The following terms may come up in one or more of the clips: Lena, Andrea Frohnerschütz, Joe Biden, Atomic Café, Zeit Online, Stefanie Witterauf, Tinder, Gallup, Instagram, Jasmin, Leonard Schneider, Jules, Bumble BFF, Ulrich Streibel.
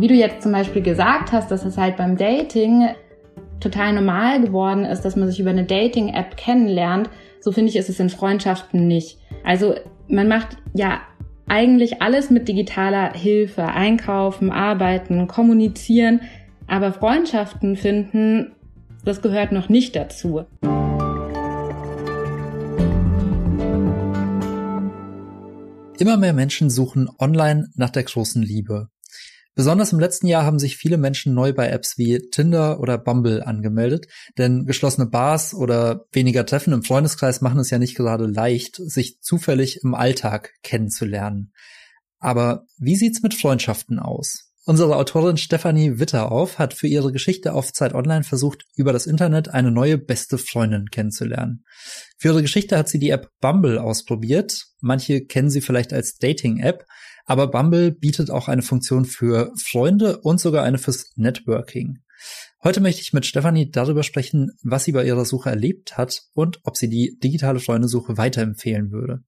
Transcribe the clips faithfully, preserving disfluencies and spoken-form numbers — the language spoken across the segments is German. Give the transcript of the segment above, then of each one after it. wie du jetzt zum Beispiel gesagt hast, dass es halt beim Dating total normal geworden ist, dass man sich über eine Dating-App kennenlernt, so finde ich, ist es in Freundschaften nicht. Also man macht ja eigentlich alles mit digitaler Hilfe, einkaufen, arbeiten, kommunizieren, aber Freundschaften finden, das gehört noch nicht dazu. Immer mehr Menschen suchen online nach der großen Liebe. Besonders im letzten Jahr haben sich viele Menschen neu bei Apps wie Tinder oder Bumble angemeldet, denn geschlossene Bars oder weniger Treffen im Freundeskreis machen es ja nicht gerade leicht, sich zufällig im Alltag kennenzulernen. Aber wie sieht's mit Freundschaften aus? Unsere Autorin Stefanie Witterauf hat für ihre Geschichte auf Zeit Online versucht, über das Internet eine neue beste Freundin kennenzulernen. Für ihre Geschichte hat sie die App Bumble ausprobiert. Manche kennen sie vielleicht als Dating-App, aber Bumble bietet auch eine Funktion für Freunde und sogar eine fürs Networking. Heute möchte ich mit Stefanie darüber sprechen, was sie bei ihrer Suche erlebt hat und ob sie die digitale Freundesuche weiterempfehlen würde.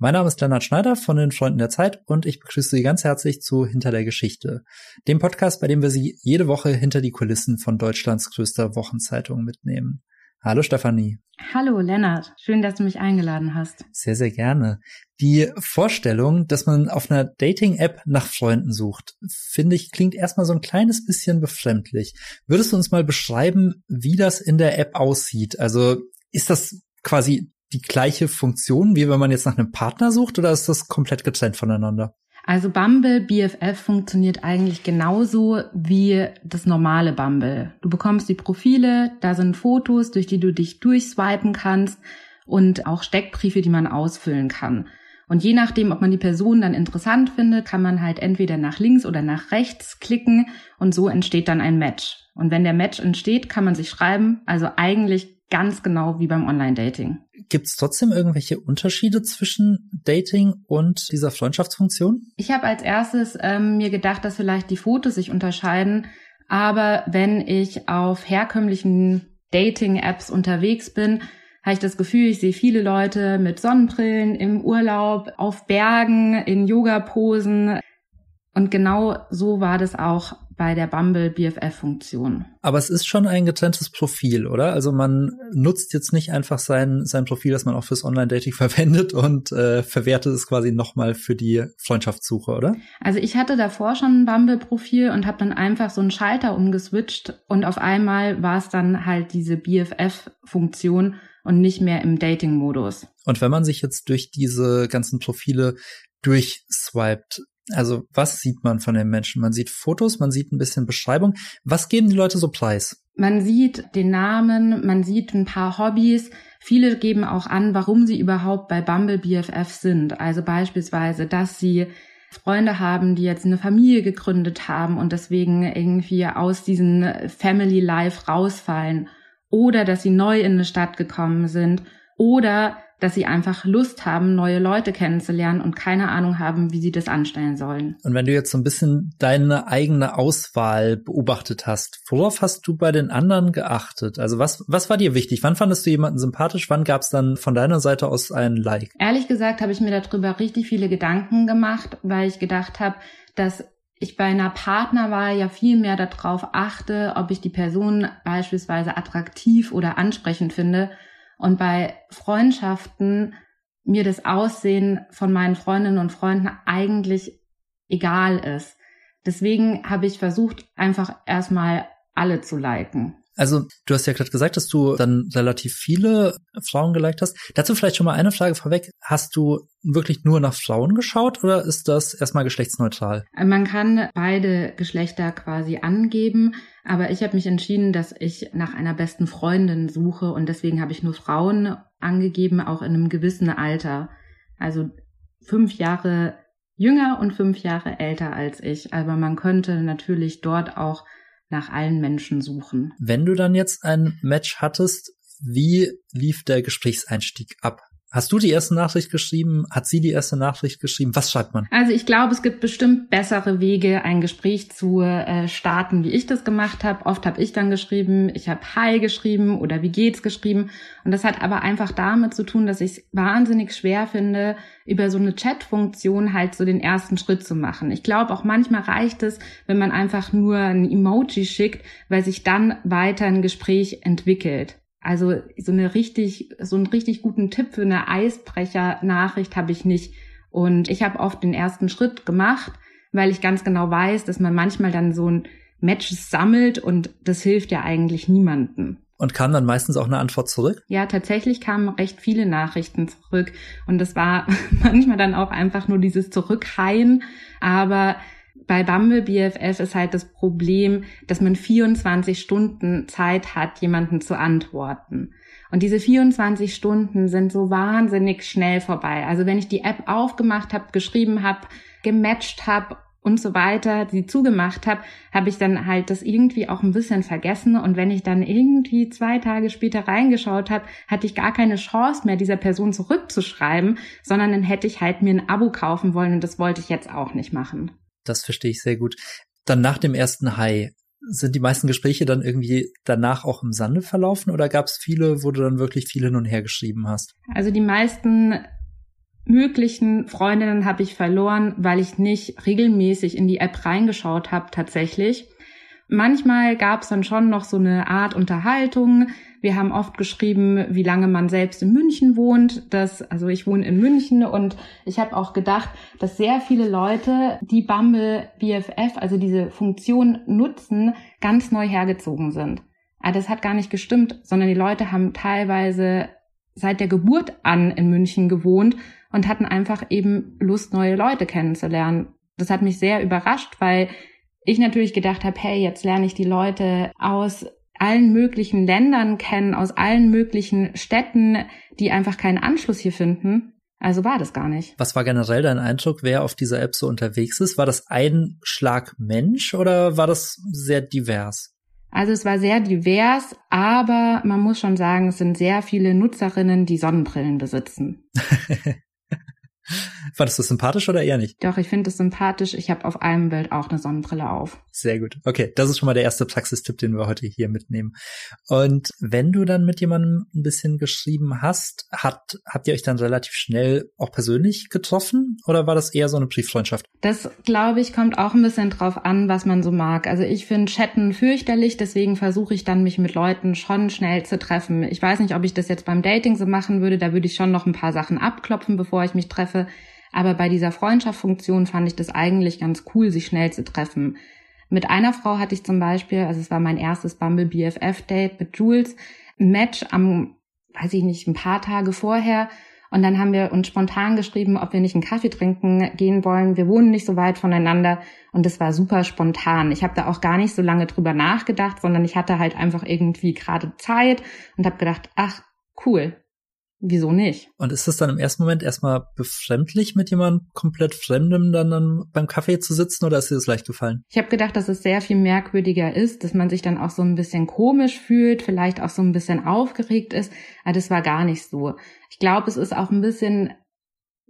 Mein Name ist Leonard Schneider von den Freunden der Zeit und ich begrüße Sie ganz herzlich zu Hinter der Geschichte, dem Podcast, bei dem wir Sie jede Woche hinter die Kulissen von Deutschlands größter Wochenzeitung mitnehmen. Hallo Stefanie. Hallo Leonard, schön, dass du mich eingeladen hast. Sehr, sehr gerne. Die Vorstellung, dass man auf einer Dating-App nach Freunden sucht, finde ich, klingt erstmal so ein kleines bisschen befremdlich. Würdest du uns mal beschreiben, wie das in der App aussieht? Also ist das quasi die gleiche Funktion, wie wenn man jetzt nach einem Partner sucht, oder ist das komplett getrennt voneinander? Also Bumble B F F funktioniert eigentlich genauso wie das normale Bumble. Du bekommst die Profile, da sind Fotos, durch die du dich durchswipen kannst und auch Steckbriefe, die man ausfüllen kann. Und je nachdem, ob man die Person dann interessant findet, kann man halt entweder nach links oder nach rechts klicken und so entsteht dann ein Match. Und wenn der Match entsteht, kann man sich schreiben, also eigentlich ganz genau wie beim Online-Dating. Gibt es trotzdem irgendwelche Unterschiede zwischen Dating und dieser Freundschaftsfunktion? Ich habe als erstes ähm, mir gedacht, dass vielleicht die Fotos sich unterscheiden. Aber wenn ich auf herkömmlichen Dating-Apps unterwegs bin, habe ich das Gefühl, ich sehe viele Leute mit Sonnenbrillen im Urlaub, auf Bergen, in Yoga-Posen. Und genau so war das auch bei der Bumble B F F-Funktion. Aber es ist schon ein getrenntes Profil, oder? Also man nutzt jetzt nicht einfach sein sein Profil, das man auch fürs Online-Dating verwendet und äh, verwertet es quasi nochmal für die Freundschaftssuche, oder? Also ich hatte davor schon ein Bumble-Profil und habe dann einfach so einen Schalter umgeswitcht und auf einmal war es dann halt diese B F F-Funktion und nicht mehr im Dating-Modus. Und wenn man sich jetzt durch diese ganzen Profile durchswiped, also was sieht man von den Menschen? Man sieht Fotos, man sieht ein bisschen Beschreibung. Was geben die Leute so preis? Man sieht den Namen, man sieht ein paar Hobbys. Viele geben auch an, warum sie überhaupt bei Bumble B F F sind. Also beispielsweise, dass sie Freunde haben, die jetzt eine Familie gegründet haben und deswegen irgendwie aus diesem Family Life rausfallen. Oder dass sie neu in eine Stadt gekommen sind. Oder dass sie einfach Lust haben, neue Leute kennenzulernen und keine Ahnung haben, wie sie das anstellen sollen. Und wenn du jetzt so ein bisschen deine eigene Auswahl beobachtet hast, worauf hast du bei den anderen geachtet? Also was was war dir wichtig? Wann fandest du jemanden sympathisch? Wann gab es dann von deiner Seite aus ein Like? Ehrlich gesagt habe ich mir darüber richtig viele Gedanken gemacht, weil ich gedacht habe, dass ich bei einer Partnerwahl ja viel mehr darauf achte, ob ich die Person beispielsweise attraktiv oder ansprechend finde. Und bei Freundschaften mir das Aussehen von meinen Freundinnen und Freunden eigentlich egal ist. Deswegen habe ich versucht, einfach erstmal alle zu liken. Also du hast ja gerade gesagt, dass du dann relativ viele Frauen geliked hast. Dazu vielleicht schon mal eine Frage vorweg. Hast du wirklich nur nach Frauen geschaut oder ist das erstmal geschlechtsneutral? Man kann beide Geschlechter quasi angeben, aber ich habe mich entschieden, dass ich nach einer besten Freundin suche und deswegen habe ich nur Frauen angegeben, auch in einem gewissen Alter. Also fünf Jahre jünger und fünf Jahre älter als ich. Aber man könnte natürlich dort auch nach allen Menschen suchen. Wenn du dann jetzt ein Match hattest, wie lief der Gesprächseinstieg ab? Hast du die erste Nachricht geschrieben? Hat sie die erste Nachricht geschrieben? Was schreibt man? Also ich glaube, es gibt bestimmt bessere Wege, ein Gespräch zu äh, starten, wie ich das gemacht habe. Oft habe ich dann geschrieben, ich habe Hi geschrieben oder Wie geht's geschrieben. Und das hat aber einfach damit zu tun, dass ich es wahnsinnig schwer finde, über so eine Chat-Funktion halt so den ersten Schritt zu machen. Ich glaube, auch manchmal reicht es, wenn man einfach nur ein Emoji schickt, weil sich dann weiter ein Gespräch entwickelt. Also so eine richtig, so einen richtig guten Tipp für eine Eisbrecher-Nachricht habe ich nicht. Und ich habe oft den ersten Schritt gemacht, weil ich ganz genau weiß, dass man manchmal dann so ein Match sammelt und das hilft ja eigentlich niemandem. Und kam dann meistens auch eine Antwort zurück? Ja, tatsächlich kamen recht viele Nachrichten zurück. Und das war manchmal dann auch einfach nur dieses Zurückhaien. Aber bei Bumble B F F ist halt das Problem, dass man vierundzwanzig Stunden Zeit hat, jemanden zu antworten. Und diese vierundzwanzig Stunden sind so wahnsinnig schnell vorbei. Also wenn ich die App aufgemacht habe, geschrieben habe, gematcht habe und so weiter, sie zugemacht habe, habe ich dann halt das irgendwie auch ein bisschen vergessen. Und wenn ich dann irgendwie zwei Tage später reingeschaut habe, hatte ich gar keine Chance mehr, dieser Person zurückzuschreiben, sondern dann hätte ich halt mir ein Abo kaufen wollen und das wollte ich jetzt auch nicht machen. Das verstehe ich sehr gut. Dann nach dem ersten Hi, sind die meisten Gespräche dann irgendwie danach auch im Sande verlaufen oder gab es viele, wo du dann wirklich viel hin und her geschrieben hast? Also die meisten möglichen Freundinnen habe ich verloren, weil ich nicht regelmäßig in die App reingeschaut habe tatsächlich. Manchmal gab es dann schon noch so eine Art Unterhaltung. Wir haben oft geschrieben, wie lange man selbst in München wohnt. Das, also ich wohne in München und ich habe auch gedacht, dass sehr viele Leute, die Bumble B F F, also diese Funktion nutzen, ganz neu hergezogen sind. Aber das hat gar nicht gestimmt, sondern die Leute haben teilweise seit der Geburt an in München gewohnt und hatten einfach eben Lust, neue Leute kennenzulernen. Das hat mich sehr überrascht, weil ich natürlich gedacht habe, hey, jetzt lerne ich die Leute aus allen möglichen Ländern kennen, aus allen möglichen Städten, die einfach keinen Anschluss hier finden. Also war das gar nicht. Was war generell dein Eindruck, wer auf dieser App so unterwegs ist? War das ein Schlag Mensch oder war das sehr divers? Also es war sehr divers, aber man muss schon sagen, es sind sehr viele Nutzerinnen, die Sonnenbrillen besitzen. Fandest du das sympathisch oder eher nicht? Doch, ich finde es sympathisch. Ich habe auf einem Bild auch eine Sonnenbrille auf. Sehr gut. Okay, das ist schon mal der erste Praxistipp, den wir heute hier mitnehmen. Und wenn du dann mit jemandem ein bisschen geschrieben hast, hat, habt ihr euch dann relativ schnell auch persönlich getroffen? Oder war das eher so eine Brieffreundschaft? Das, glaube ich, kommt auch ein bisschen drauf an, was man so mag. Also ich finde Chatten fürchterlich, deswegen versuche ich dann, mich mit Leuten schon schnell zu treffen. Ich weiß nicht, ob ich das jetzt beim Dating so machen würde. Da würde ich schon noch ein paar Sachen abklopfen, bevor ich mich treffe. Aber bei dieser Freundschaftsfunktion fand ich das eigentlich ganz cool, sich schnell zu treffen. Mit einer Frau hatte ich zum Beispiel, also es war mein erstes Bumble B F F-Date mit Jules, ein Match am, weiß ich nicht, ein paar Tage vorher. Und dann haben wir uns spontan geschrieben, ob wir nicht einen Kaffee trinken gehen wollen. Wir wohnen nicht so weit voneinander und das war super spontan. Ich habe da auch gar nicht so lange drüber nachgedacht, sondern ich hatte halt einfach irgendwie gerade Zeit und habe gedacht, ach, cool. Wieso nicht? Und ist es dann im ersten Moment erstmal befremdlich, mit jemandem komplett Fremdem dann, dann beim Kaffee zu sitzen oder ist dir das leicht gefallen? Ich habe gedacht, dass es sehr viel merkwürdiger ist, dass man sich dann auch so ein bisschen komisch fühlt, vielleicht auch so ein bisschen aufgeregt ist, aber das war gar nicht so. Ich glaube, es ist auch ein bisschen,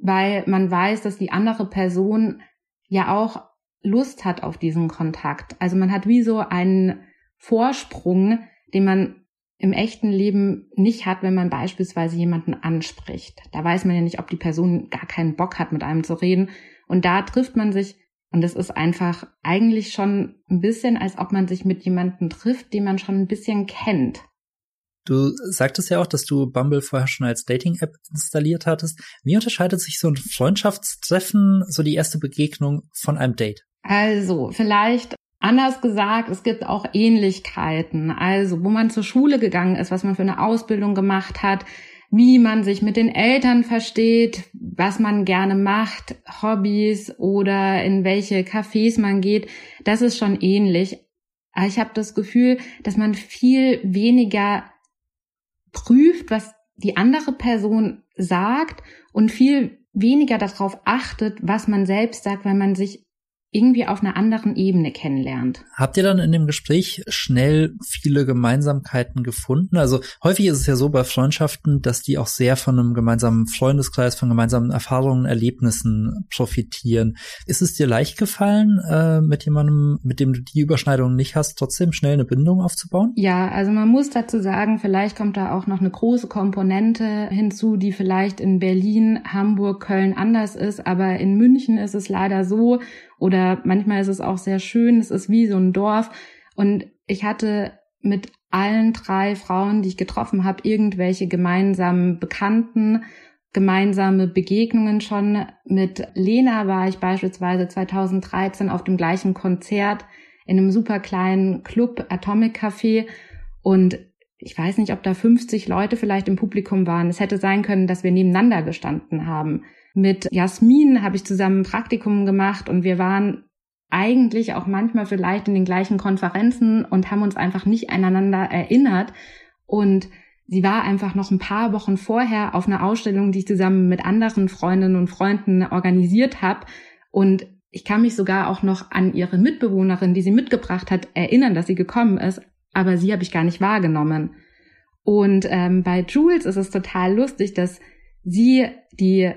weil man weiß, dass die andere Person ja auch Lust hat auf diesen Kontakt. Also man hat wie so einen Vorsprung, den man im echten Leben nicht hat, wenn man beispielsweise jemanden anspricht. Da weiß man ja nicht, ob die Person gar keinen Bock hat, mit einem zu reden. Und da trifft man sich und das ist einfach eigentlich schon ein bisschen, als ob man sich mit jemandem trifft, den man schon ein bisschen kennt. Du sagtest ja auch, dass du Bumble vorher schon als Dating-App installiert hattest. Wie unterscheidet sich so ein Freundschaftstreffen, so die erste Begegnung von einem Date? Also, vielleicht anders gesagt, es gibt auch Ähnlichkeiten, also wo man zur Schule gegangen ist, was man für eine Ausbildung gemacht hat, wie man sich mit den Eltern versteht, was man gerne macht, Hobbys oder in welche Cafés man geht, das ist schon ähnlich. Aber ich habe das Gefühl, dass man viel weniger prüft, was die andere Person sagt und viel weniger darauf achtet, was man selbst sagt, weil man sich irgendwie auf einer anderen Ebene kennenlernt. Habt ihr dann in dem Gespräch schnell viele Gemeinsamkeiten gefunden? Also häufig ist es ja so bei Freundschaften, dass die auch sehr von einem gemeinsamen Freundeskreis, von gemeinsamen Erfahrungen, Erlebnissen profitieren. Ist es dir leicht gefallen, äh, mit jemandem, mit dem du die Überschneidung nicht hast, trotzdem schnell eine Bindung aufzubauen? Ja, also man muss dazu sagen, vielleicht kommt da auch noch eine große Komponente hinzu, die vielleicht in Berlin, Hamburg, Köln anders ist, aber in München ist es leider so, oder manchmal ist es auch sehr schön, es ist wie so ein Dorf. Und ich hatte mit allen drei Frauen, die ich getroffen habe, irgendwelche gemeinsamen Bekannten, gemeinsame Begegnungen schon. Mit Lena war ich beispielsweise zweitausenddreizehn auf dem gleichen Konzert in einem super kleinen Club, Atomic Café. Und ich weiß nicht, ob da fünfzig Leute vielleicht im Publikum waren. Es hätte sein können, dass wir nebeneinander gestanden haben. Mit Jasmin habe ich zusammen ein Praktikum gemacht und wir waren eigentlich auch manchmal vielleicht in den gleichen Konferenzen und haben uns einfach nicht aneinander erinnert. Und sie war einfach noch ein paar Wochen vorher auf einer Ausstellung, die ich zusammen mit anderen Freundinnen und Freunden organisiert habe. Und ich kann mich sogar auch noch an ihre Mitbewohnerin, die sie mitgebracht hat, erinnern, dass sie gekommen ist. Aber sie habe ich gar nicht wahrgenommen. Und ähm, bei Jules ist es total lustig, dass sie die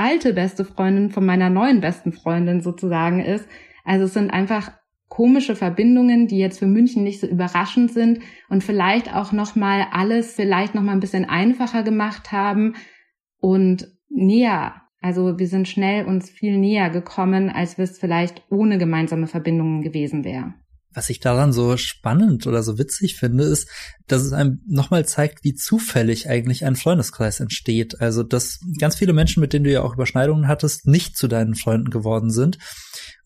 alte beste Freundin von meiner neuen besten Freundin sozusagen ist. Also es sind einfach komische Verbindungen, die jetzt für München nicht so überraschend sind und vielleicht auch nochmal alles vielleicht nochmal ein bisschen einfacher gemacht haben und näher. Also wir sind schnell uns viel näher gekommen, als wir es vielleicht ohne gemeinsame Verbindungen gewesen wäre. Was ich daran so spannend oder so witzig finde, ist, dass es einem nochmal zeigt, wie zufällig eigentlich ein Freundeskreis entsteht. Also, dass ganz viele Menschen, mit denen du ja auch Überschneidungen hattest, nicht zu deinen Freunden geworden sind.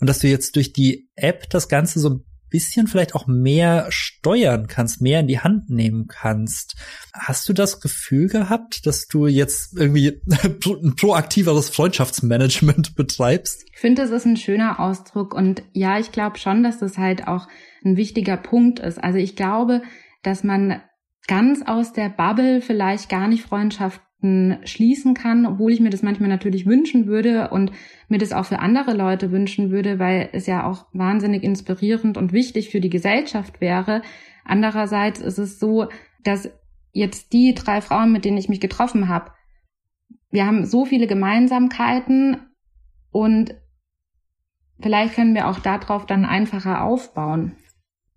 Und dass du jetzt durch die App das Ganze so ein bisschen vielleicht auch mehr steuern kannst, mehr in die Hand nehmen kannst. Hast du das Gefühl gehabt, dass du jetzt irgendwie ein proaktiveres Freundschaftsmanagement betreibst? Ich finde, das ist ein schöner Ausdruck und ja, ich glaube schon, dass das halt auch ein wichtiger Punkt ist. Also ich glaube, dass man ganz aus der Bubble vielleicht gar nicht Freundschaften schließen kann, obwohl ich mir das manchmal natürlich wünschen würde und mir das auch für andere Leute wünschen würde, weil es ja auch wahnsinnig inspirierend und wichtig für die Gesellschaft wäre. Andererseits ist es so, dass jetzt die drei Frauen, mit denen ich mich getroffen habe, wir haben so viele Gemeinsamkeiten und vielleicht können wir auch darauf dann einfacher aufbauen.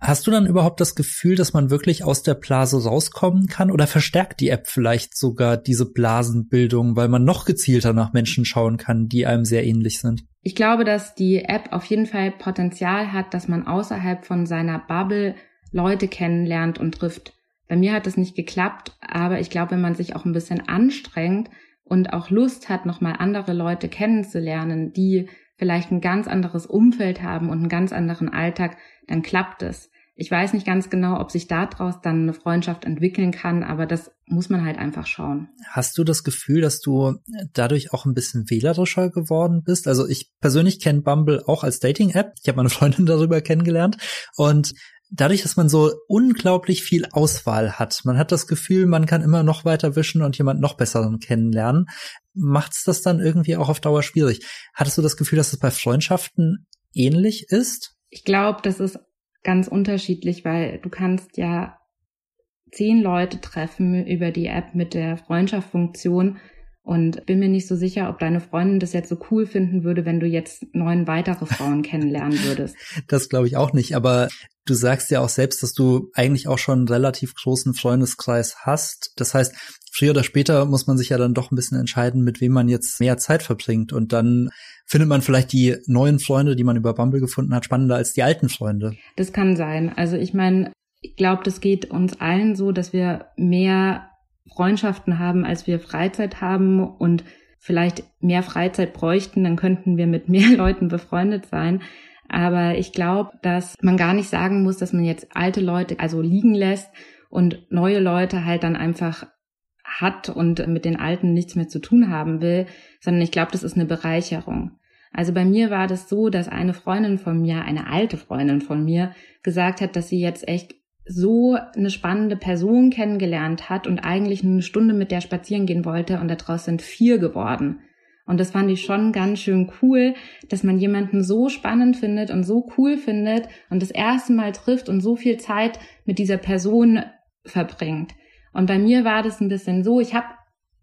Hast du dann überhaupt das Gefühl, dass man wirklich aus der Blase rauskommen kann oder verstärkt die App vielleicht sogar diese Blasenbildung, weil man noch gezielter nach Menschen schauen kann, die einem sehr ähnlich sind? Ich glaube, dass die App auf jeden Fall Potenzial hat, dass man außerhalb von seiner Bubble Leute kennenlernt und trifft. Bei mir hat das nicht geklappt, aber ich glaube, wenn man sich auch ein bisschen anstrengt und auch Lust hat, nochmal andere Leute kennenzulernen, die vielleicht ein ganz anderes Umfeld haben und einen ganz anderen Alltag, dann klappt es. Ich weiß nicht ganz genau, ob sich daraus dann eine Freundschaft entwickeln kann, aber das muss man halt einfach schauen. Hast du das Gefühl, dass du dadurch auch ein bisschen wählerischer geworden bist? Also ich persönlich kenne Bumble auch als Dating-App. Ich habe meine Freundin darüber kennengelernt und dadurch, dass man so unglaublich viel Auswahl hat, man hat das Gefühl, man kann immer noch weiter wischen und jemand noch besseren kennenlernen, macht's das dann irgendwie auch auf Dauer schwierig. Hattest du das Gefühl, dass es bei Freundschaften ähnlich ist? Ich glaube, das ist ganz unterschiedlich, weil du kannst ja zehn Leute treffen über die App mit der Freundschaftsfunktion und bin mir nicht so sicher, ob deine Freundin das jetzt so cool finden würde, wenn du jetzt neun weitere Frauen kennenlernen würdest. Das glaube ich auch nicht, aber du sagst ja auch selbst, dass du eigentlich auch schon einen relativ großen Freundeskreis hast. Das heißt, früher oder später muss man sich ja dann doch ein bisschen entscheiden, mit wem man jetzt mehr Zeit verbringt. Und dann findet man vielleicht die neuen Freunde, die man über Bumble gefunden hat, spannender als die alten Freunde. Das kann sein. Also ich meine, ich glaube, das geht uns allen so, dass wir mehr Freundschaften haben, als wir Freizeit haben und vielleicht mehr Freizeit bräuchten, dann könnten wir mit mehr Leuten befreundet sein. Aber ich glaube, dass man gar nicht sagen muss, dass man jetzt alte Leute also liegen lässt und neue Leute halt dann einfach hat und mit den Alten nichts mehr zu tun haben will, sondern ich glaube, das ist eine Bereicherung. Also bei mir war das so, dass eine Freundin von mir, eine alte Freundin von mir, gesagt hat, dass sie jetzt echt so eine spannende Person kennengelernt hat und eigentlich eine Stunde mit der spazieren gehen wollte und daraus sind vier geworden. Und das fand ich schon ganz schön cool, dass man jemanden so spannend findet und so cool findet und das erste Mal trifft und so viel Zeit mit dieser Person verbringt. Und bei mir war das ein bisschen so, ich habe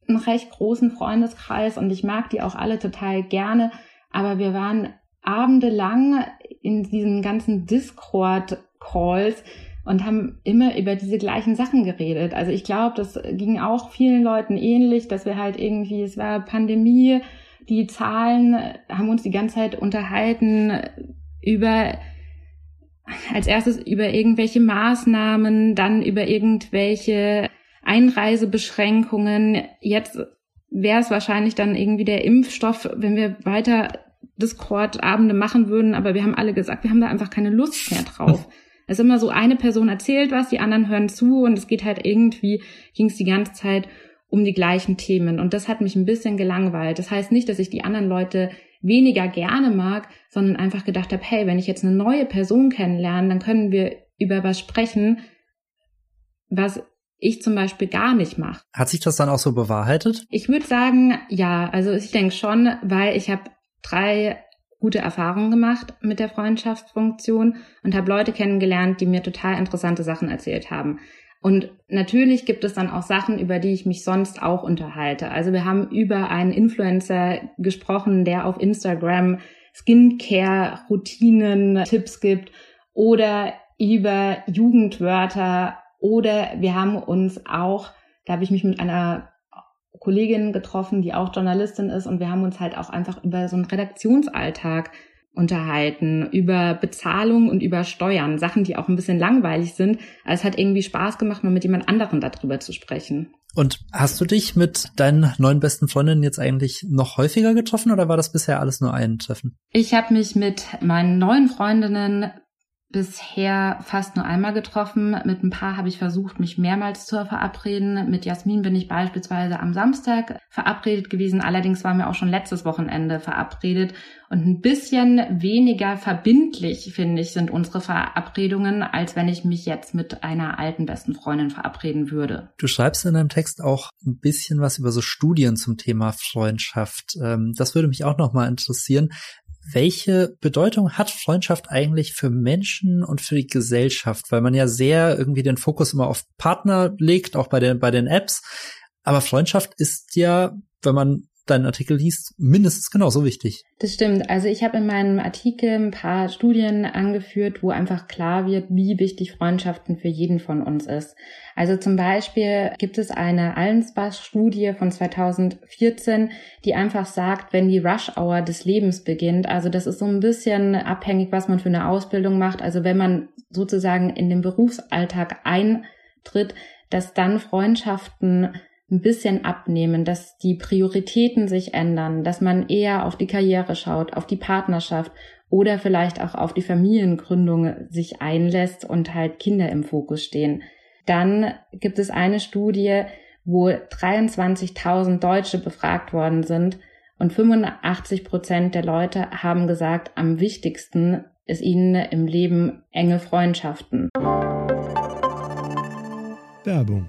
einen recht großen Freundeskreis und ich mag die auch alle total gerne, aber wir waren abendelang in diesen ganzen Discord-Calls und haben immer über diese gleichen Sachen geredet. Also ich glaube, das ging auch vielen Leuten ähnlich, dass wir halt irgendwie, es war Pandemie, die Zahlen, haben uns die ganze Zeit unterhalten über, als erstes über irgendwelche Maßnahmen, dann über irgendwelche Einreisebeschränkungen. Jetzt wäre es wahrscheinlich dann irgendwie der Impfstoff, wenn wir weiter Discord-Abende machen würden, aber wir haben alle gesagt, wir haben da einfach keine Lust mehr drauf. Es ist immer so, eine Person erzählt was, die anderen hören zu und es geht halt irgendwie, ging es die ganze Zeit um die gleichen Themen und das hat mich ein bisschen gelangweilt. Das heißt nicht, dass ich die anderen Leute weniger gerne mag, sondern einfach gedacht habe, hey, wenn ich jetzt eine neue Person kennenlerne, dann können wir über was sprechen, was ich zum Beispiel gar nicht mache. Hat sich das dann auch so bewahrheitet? Ich würde sagen, ja, also ich denke schon, weil ich habe drei gute Erfahrungen gemacht mit der Freundschaftsfunktion und habe Leute kennengelernt, die mir total interessante Sachen erzählt haben. Und natürlich gibt es dann auch Sachen, über die ich mich sonst auch unterhalte. Also wir haben über einen Influencer gesprochen, der auf Instagram Skincare-Routinen, Tipps gibt oder über Jugendwörter. Oder wir haben uns auch, da habe ich mich mit einer Kollegin getroffen, die auch Journalistin ist, und wir haben uns halt auch einfach über so einen Redaktionsalltag unterhalten, über Bezahlung und über Steuern, Sachen, die auch ein bisschen langweilig sind. Also es hat irgendwie Spaß gemacht, mal mit jemand anderem darüber zu sprechen. Und hast du dich mit deinen neuen besten Freundinnen jetzt eigentlich noch häufiger getroffen oder war das bisher alles nur ein Treffen? Ich habe mich mit meinen neuen Freundinnen bisher fast nur einmal getroffen. Mit ein paar habe ich versucht, mich mehrmals zu verabreden. Mit Jasmin bin ich beispielsweise am Samstag verabredet gewesen. Allerdings waren wir auch schon letztes Wochenende verabredet. Und ein bisschen weniger verbindlich, finde ich, sind unsere Verabredungen, als wenn ich mich jetzt mit einer alten besten Freundin verabreden würde. Du schreibst in deinem Text auch ein bisschen was über so Studien zum Thema Freundschaft. Das würde mich auch nochmal interessieren. Welche Bedeutung hat Freundschaft eigentlich für Menschen und für die Gesellschaft? Weil man ja sehr irgendwie den Fokus immer auf Partner legt, auch bei den, bei den Apps. Aber Freundschaft ist ja, wenn man deinen Artikel liest, mindestens genauso wichtig. Das stimmt. Also ich habe in meinem Artikel ein paar Studien angeführt, wo einfach klar wird, wie wichtig Freundschaften für jeden von uns ist. Also zum Beispiel gibt es eine Allensbach-Studie von zweitausendvierzehn, die einfach sagt, wenn die Rush-Hour des Lebens beginnt, also das ist so ein bisschen abhängig, was man für eine Ausbildung macht, also wenn man sozusagen in den Berufsalltag eintritt, dass dann Freundschaften ein bisschen abnehmen, dass die Prioritäten sich ändern, dass man eher auf die Karriere schaut, auf die Partnerschaft oder vielleicht auch auf die Familiengründung sich einlässt und halt Kinder im Fokus stehen. Dann gibt es eine Studie, wo dreiundzwanzigtausend Deutsche befragt worden sind und fünfundachtzig Prozent der Leute haben gesagt, am wichtigsten ist ihnen im Leben enge Freundschaften. Werbung.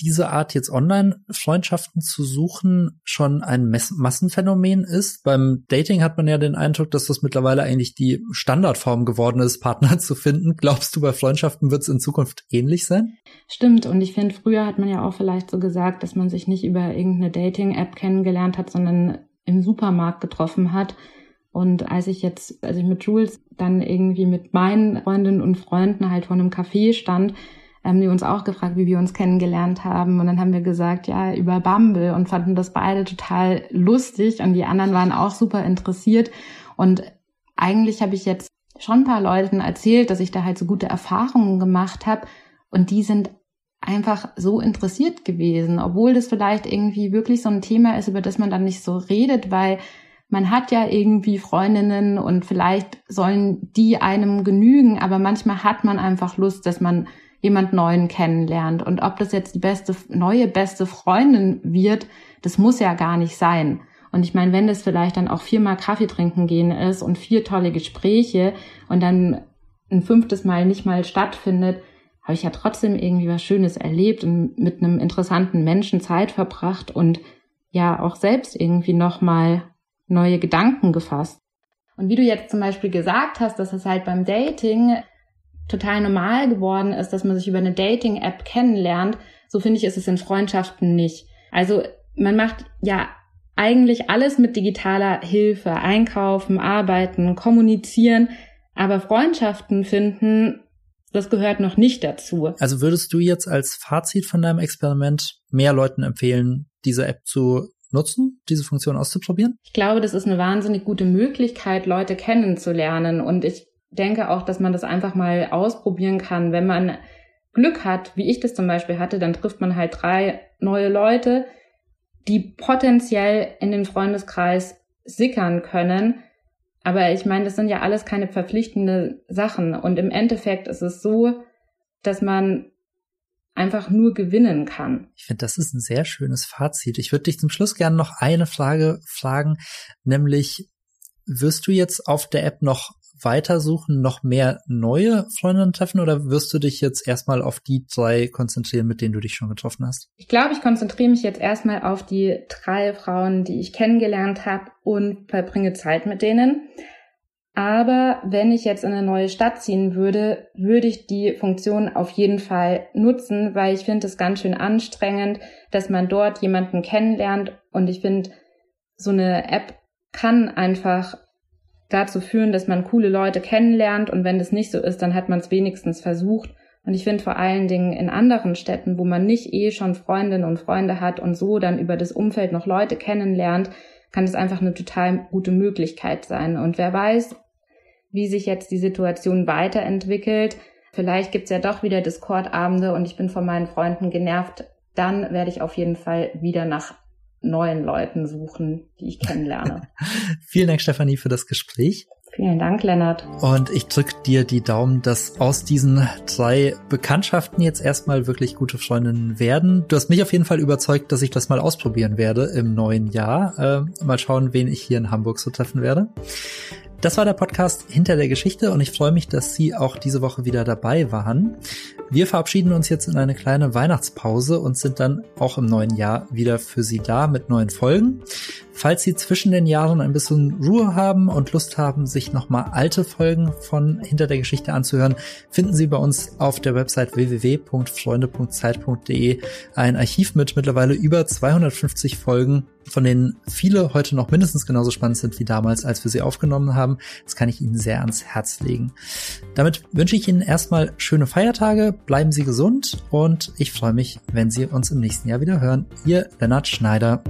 diese Art jetzt Online-Freundschaften zu suchen schon ein Mess- Massenphänomen ist? Beim Dating hat man ja den Eindruck, dass das mittlerweile eigentlich die Standardform geworden ist, Partner zu finden. Glaubst du, bei Freundschaften wird es in Zukunft ähnlich sein? Stimmt. Und ich finde, früher hat man ja auch vielleicht so gesagt, dass man sich nicht über irgendeine Dating-App kennengelernt hat, sondern im Supermarkt getroffen hat. Und als ich jetzt, als ich mit Jules dann irgendwie mit meinen Freundinnen und Freunden halt vor einem Café stand, haben die uns auch gefragt, wie wir uns kennengelernt haben. Und dann haben wir gesagt, ja, über Bumble und fanden das beide total lustig. Und die anderen waren auch super interessiert. Und eigentlich habe ich jetzt schon ein paar Leuten erzählt, dass ich da halt so gute Erfahrungen gemacht habe. Und die sind einfach so interessiert gewesen, obwohl das vielleicht irgendwie wirklich so ein Thema ist, über das man dann nicht so redet, weil man hat ja irgendwie Freundinnen und vielleicht sollen die einem genügen, aber manchmal hat man einfach Lust, dass man jemand Neuen kennenlernt. Und ob das jetzt die beste, neue beste Freundin wird, das muss ja gar nicht sein. Und ich meine, wenn das vielleicht dann auch viermal Kaffee trinken gehen ist und vier tolle Gespräche und dann ein fünftes Mal nicht mal stattfindet, habe ich ja trotzdem irgendwie was Schönes erlebt und mit einem interessanten Menschen Zeit verbracht und ja auch selbst irgendwie nochmal neue Gedanken gefasst. Und wie du jetzt zum Beispiel gesagt hast, dass es halt beim Dating total normal geworden ist, dass man sich über eine Dating-App kennenlernt, so finde ich, ist es in Freundschaften nicht. Also man macht ja eigentlich alles mit digitaler Hilfe, einkaufen, arbeiten, kommunizieren, aber Freundschaften finden, das gehört noch nicht dazu. Also würdest du jetzt als Fazit von deinem Experiment mehr Leuten empfehlen, diese App zu nutzen, diese Funktion auszuprobieren? Ich glaube, das ist eine wahnsinnig gute Möglichkeit, Leute kennenzulernen. Und ich denke auch, dass man das einfach mal ausprobieren kann. Wenn man Glück hat, wie ich das zum Beispiel hatte, dann trifft man halt drei neue Leute, die potenziell in den Freundeskreis sickern können. Aber ich meine, das sind ja alles keine verpflichtenden Sachen. Und im Endeffekt ist es so, dass man einfach nur gewinnen kann. Ich finde, das ist ein sehr schönes Fazit. Ich würde dich zum Schluss gerne noch eine Frage fragen, nämlich, wirst du jetzt auf der App noch weitersuchen, noch mehr neue Freundinnen treffen oder wirst du dich jetzt erstmal auf die drei konzentrieren, mit denen du dich schon getroffen hast? Ich glaube, ich konzentriere mich jetzt erstmal auf die drei Frauen, die ich kennengelernt habe und verbringe Zeit mit denen. Aber wenn ich jetzt in eine neue Stadt ziehen würde, würde ich die Funktion auf jeden Fall nutzen, weil ich finde es ganz schön anstrengend, dass man dort jemanden kennenlernt. Und ich finde, so eine App kann einfach dazu führen, dass man coole Leute kennenlernt. Und wenn das nicht so ist, dann hat man es wenigstens versucht. Und ich finde vor allen Dingen in anderen Städten, wo man nicht eh schon Freundinnen und Freunde hat und so dann über das Umfeld noch Leute kennenlernt, kann es einfach eine total gute Möglichkeit sein. Und wer weiß, wie sich jetzt die Situation weiterentwickelt. Vielleicht gibt's ja doch wieder Discord-Abende und ich bin von meinen Freunden genervt. Dann werde ich auf jeden Fall wieder nach neuen Leuten suchen, die ich kennenlerne. Vielen Dank, Stefanie, für das Gespräch. Vielen Dank, Leonard. Und ich drücke dir die Daumen, dass aus diesen drei Bekanntschaften jetzt erstmal wirklich gute Freundinnen werden. Du hast mich auf jeden Fall überzeugt, dass ich das mal ausprobieren werde im neuen Jahr. Äh, mal schauen, wen ich hier in Hamburg so treffen werde. Das war der Podcast Hinter der Geschichte und ich freue mich, dass Sie auch diese Woche wieder dabei waren. Wir verabschieden uns jetzt in eine kleine Weihnachtspause und sind dann auch im neuen Jahr wieder für Sie da mit neuen Folgen. Falls Sie zwischen den Jahren ein bisschen Ruhe haben und Lust haben, sich nochmal alte Folgen von Hinter der Geschichte anzuhören, finden Sie bei uns auf der Website w w w punkt freunde punkt zeit punkt d e ein Archiv mit mittlerweile über zweihundertfünfzig Folgen, von denen viele heute noch mindestens genauso spannend sind wie damals, als wir sie aufgenommen haben. Das kann ich Ihnen sehr ans Herz legen. Damit wünsche ich Ihnen erstmal schöne Feiertage, bleiben Sie gesund und ich freue mich, wenn Sie uns im nächsten Jahr wieder hören. Ihr Leonard Schneider.